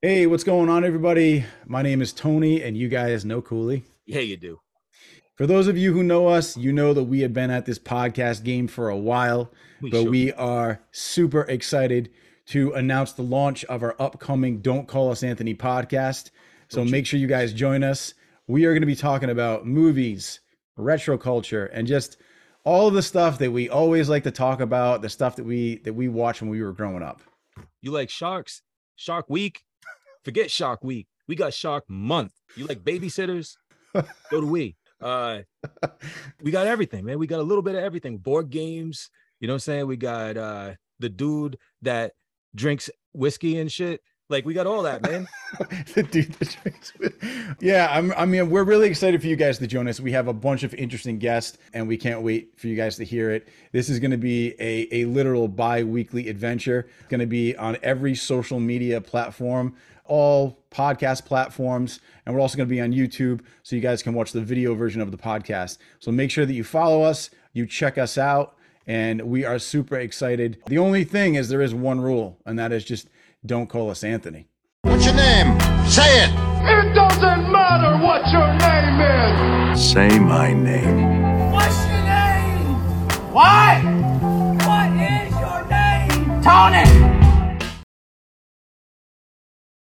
Hey, what's going on, everybody? My name is Tony, and you guys know Cooley. Yeah, you do. For those of you who know us, you know that we have been at this podcast game for a while, we are super excited to announce the launch of our upcoming Don't Call Us Anthony podcast. So make sure you guys join us. We are going to be talking about movies, retro culture, and just all of the stuff that we always like to talk about, the stuff that we watched when we were growing up. You like sharks? Shark Week? Forget Shark Week. We got Shark Month. You like babysitters? So do we. We got everything, man. We got a little bit of everything. Board games. You know what I'm saying? We got the dude that drinks whiskey and shit. Like, we got all that, man. The dude that drinks whiskey. Yeah, I mean, we're really excited for you guys to join us. We have a bunch of interesting guests, and we can't wait for you guys to hear it. This is going to be a literal bi-weekly adventure. It's going to be on every social media platform, all podcast platforms, and we're also going to be on YouTube, so you guys can watch the video version of the podcast. So make sure that you follow us, you check us out, and we are super excited. The only thing is, there is one rule, and that is just don't call us Anthony. What's your name? Say it. It doesn't matter what your name is. Say my name. What's your name? What? What is your name? Tony.